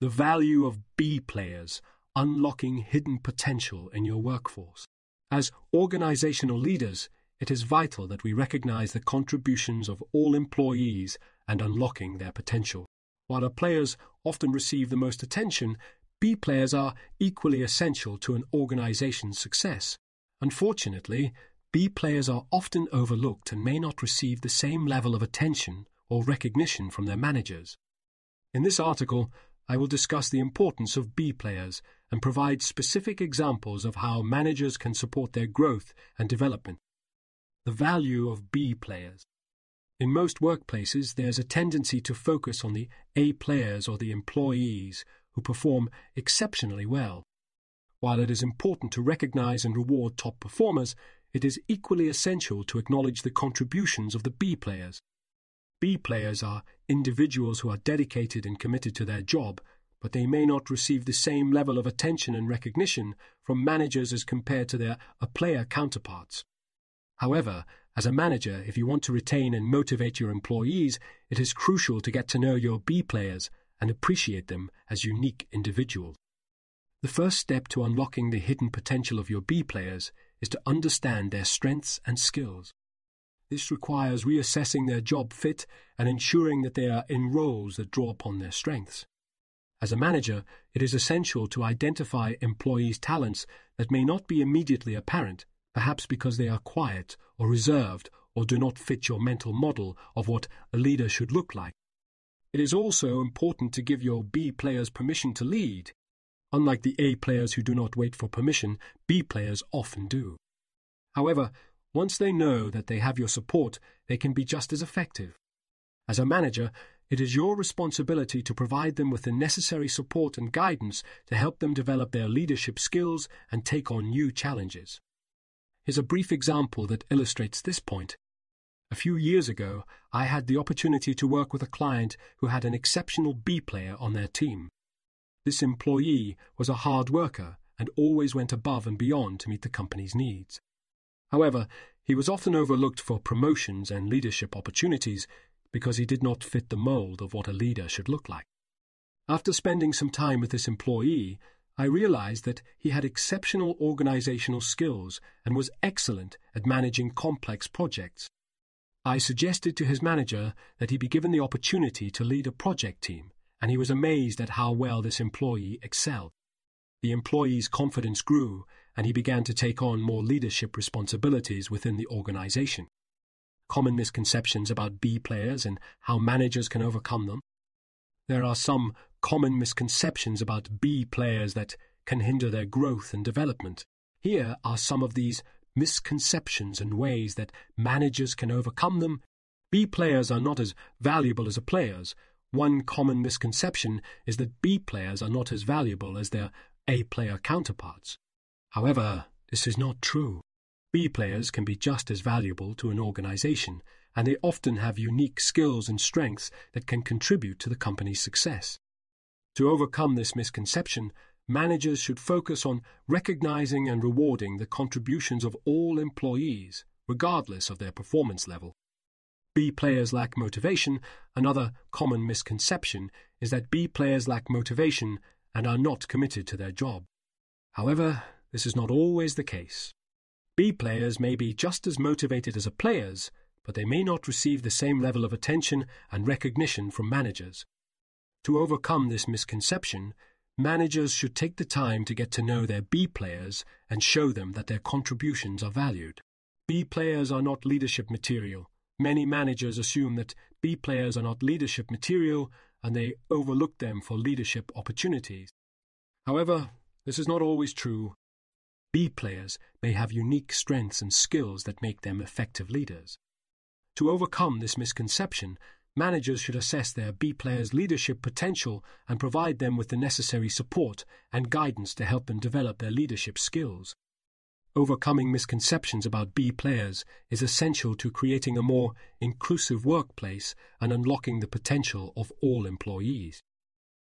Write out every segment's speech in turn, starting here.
The value of B players, unlocking hidden potential in your workforce. As organizational leaders, it is vital that we recognize the contributions of all employees and unlocking their potential. While our players often receive the most attention, B players are equally essential to an organization's success. Unfortunately, B players are often overlooked and may not receive the same level of attention or recognition from their managers. In this article, I will discuss the importance of B players and provide specific examples of how managers can support their growth and development. The value of B players. In most workplaces, there's a tendency to focus on the A players or the employees who perform exceptionally well. While it is important to recognize and reward top performers, it is equally essential to acknowledge the contributions of the B players. B players are individuals who are dedicated and committed to their job, but they may not receive the same level of attention and recognition from managers as compared to their A-player counterparts. However, as a manager, if you want to retain and motivate your employees, it is crucial to get to know your B players and appreciate them as unique individuals. The first step to unlocking the hidden potential of your B players is to understand their strengths and skills. This requires reassessing their job fit and ensuring that they are in roles that draw upon their strengths. As a manager, it is essential to identify employees' talents that may not be immediately apparent, perhaps because they are quiet or reserved or do not fit your mental model of what a leader should look like. It is also important to give your B players permission to lead. Unlike the A players who do not wait for permission, B players often do. However, once they know that they have your support, they can be just as effective. As a manager, it is your responsibility to provide them with the necessary support and guidance to help them develop their leadership skills and take on new challenges. Here's a brief example that illustrates this point. A few years ago, I had the opportunity to work with a client who had an exceptional B player on their team. This employee was a hard worker and always went above and beyond to meet the company's needs. However, he was often overlooked for promotions and leadership opportunities because he did not fit the mold of what a leader should look like. After spending some time with this employee, I realized that he had exceptional organizational skills and was excellent at managing complex projects. I suggested to his manager that he be given the opportunity to lead a project team, and he was amazed at how well this employee excelled. The employee's confidence grew, and he began to take on more leadership responsibilities within the organization. Common misconceptions about B players and how managers can overcome them. There are some common misconceptions about B players that can hinder their growth and development. Here are some of these misconceptions and ways that managers can overcome them. B players are not as valuable as A players. One common misconception is that B players are not as valuable as their A player counterparts. However, this is not true. B players can be just as valuable to an organization, and they often have unique skills and strengths that can contribute to the company's success. To overcome this misconception, managers should focus on recognizing and rewarding the contributions of all employees, regardless of their performance level. B players lack motivation. Another common misconception is that B players lack motivation and are not committed to their job. However, this is not always the case. B players may be just as motivated as A players, but they may not receive the same level of attention and recognition from managers. To overcome this misconception, managers should take the time to get to know their B players and show them that their contributions are valued. B players are not leadership material. Many managers assume that B players are not leadership material and they overlook them for leadership opportunities. However, this is not always true. B players may have unique strengths and skills that make them effective leaders. To overcome this misconception, managers should assess their B players' leadership potential and provide them with the necessary support and guidance to help them develop their leadership skills. Overcoming misconceptions about B players is essential to creating a more inclusive workplace and unlocking the potential of all employees.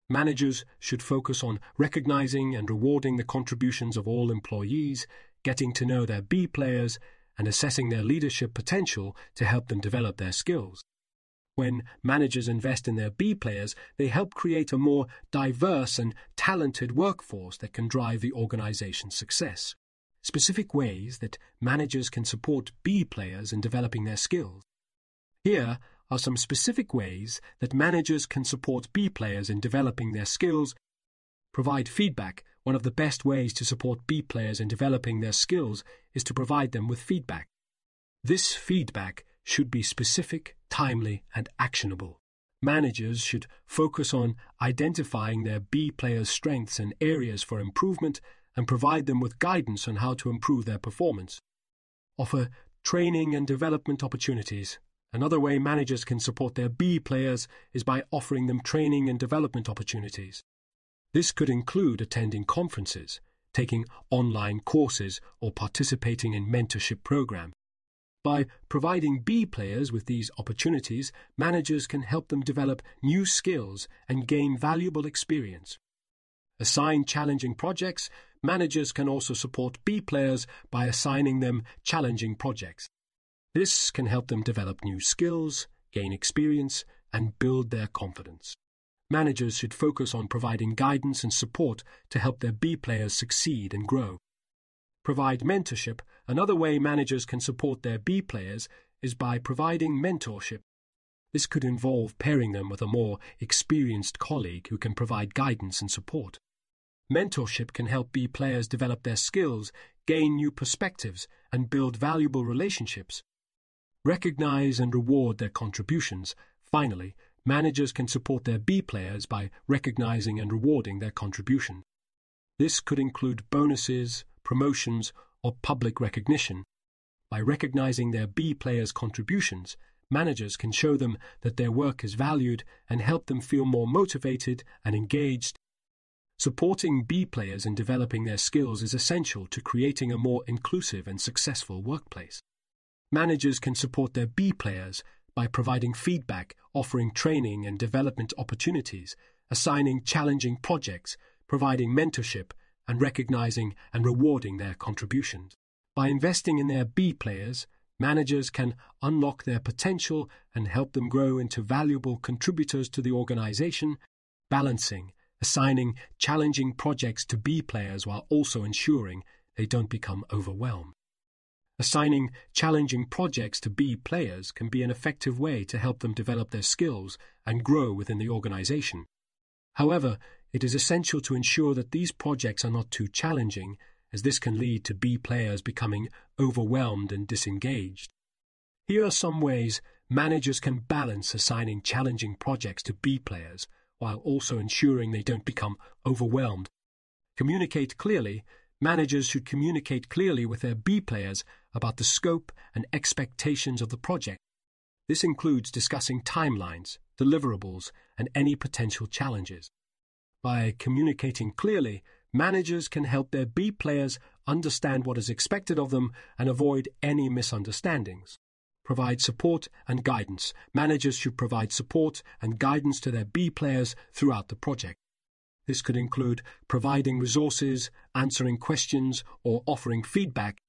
Managers should focus on recognizing and rewarding the contributions of all employees, getting to know their B players, and assessing their leadership potential to help them develop their skills. When managers invest in their B players, they help create a more diverse and talented workforce that can drive the organization's success. Specific ways that managers can support B players in developing their skills. Here are some specific ways that managers can support B players in developing their skills. Provide feedback. One of the best ways to support B players in developing their skills is to provide them with feedback. This feedback should be specific, timely, and actionable. Managers should focus on identifying their B players' strengths and areas for improvement and provide them with guidance on how to improve their performance. Offer training and development opportunities. Another way managers can support their B players is by offering them training and development opportunities. This could include attending conferences, taking online courses, or participating in mentorship programs. By providing B players with these opportunities, managers can help them develop new skills and gain valuable experience. Assign challenging projects. Managers can also support B players by assigning them challenging projects. This can help them develop new skills, gain experience, and build their confidence. Managers should focus on providing guidance and support to help their B players succeed and grow. Provide mentorship. Another way managers can support their B players is by providing mentorship. This could involve pairing them with a more experienced colleague who can provide guidance and support. Mentorship can help B players develop their skills, gain new perspectives, and build valuable relationships. Recognize and reward their contributions. Finally, managers can support their B players by recognizing and rewarding their contribution. This could include bonuses, promotions, or public recognition. By recognizing their B players' contributions, managers can show them that their work is valued and help them feel more motivated and engaged. Supporting B players in developing their skills is essential to creating a more inclusive and successful workplace. Managers can support their B players by providing feedback, offering training and development opportunities, assigning challenging projects, providing mentorship, and recognizing and rewarding their contributions. By investing in their B players, managers can unlock their potential and help them grow into valuable contributors to the organization. Balancing, assigning challenging projects to B players while also ensuring they don't become overwhelmed. Assigning challenging projects to B players can be an effective way to help them develop their skills and grow within the organization. However, it is essential to ensure that these projects are not too challenging, as this can lead to B players becoming overwhelmed and disengaged. Here are some ways managers can balance assigning challenging projects to B players while also ensuring they don't become overwhelmed. Communicate clearly. Managers should communicate clearly with their B players about the scope and expectations of the project. This includes discussing timelines, deliverables, and any potential challenges. By communicating clearly, managers can help their B players understand what is expected of them and avoid any misunderstandings. Provide support and guidance. Managers should provide support and guidance to their B players throughout the project. This could include providing resources, answering questions, or offering feedback.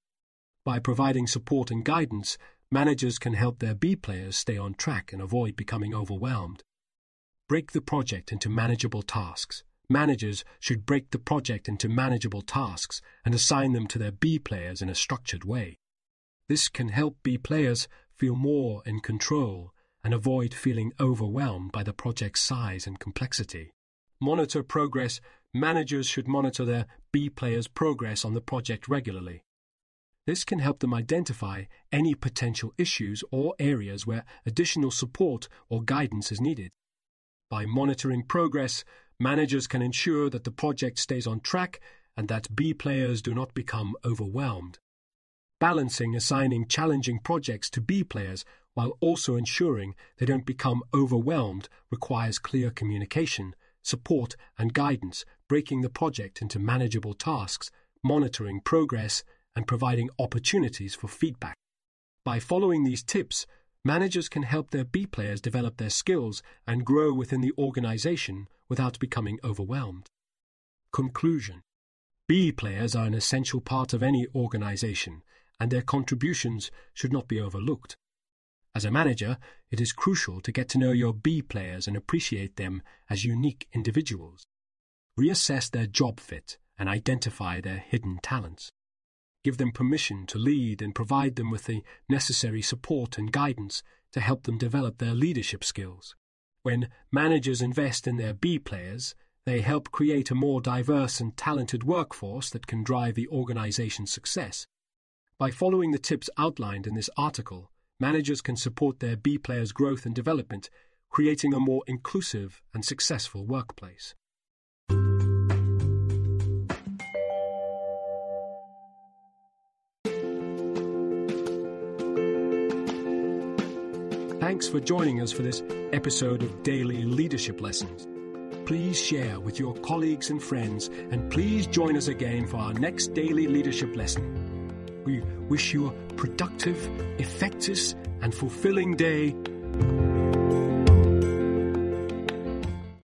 By providing support and guidance, managers can help their B players stay on track and avoid becoming overwhelmed. Break the project into manageable tasks. Managers should break the project into manageable tasks and assign them to their B players in a structured way. This can help B players feel more in control and avoid feeling overwhelmed by the project's size and complexity. Monitor progress. Managers should monitor their B players' progress on the project regularly. This can help them identify any potential issues or areas where additional support or guidance is needed. By monitoring progress, managers can ensure that the project stays on track and that B players do not become overwhelmed. Balancing assigning challenging projects to B players while also ensuring they don't become overwhelmed requires clear communication, support and guidance, breaking the project into manageable tasks, monitoring progress, and providing opportunities for feedback. By following these tips, managers can help their B players develop their skills and grow within the organization without becoming overwhelmed. Conclusion. B players are an essential part of any organization, and their contributions should not be overlooked. As a manager, it is crucial to get to know your B players and appreciate them as unique individuals. Reassess their job fit and identify their hidden talents. Give them permission to lead and provide them with the necessary support and guidance to help them develop their leadership skills. When managers invest in their B players, they help create a more diverse and talented workforce that can drive the organization's success. By following the tips outlined in this article, managers can support their B players' growth and development, creating a more inclusive and successful workplace. Thanks for joining us for this episode of Daily Leadership Lessons. Please share with your colleagues and friends, and please join us again for our next Daily Leadership Lesson. We wish you a productive, effective, and fulfilling day.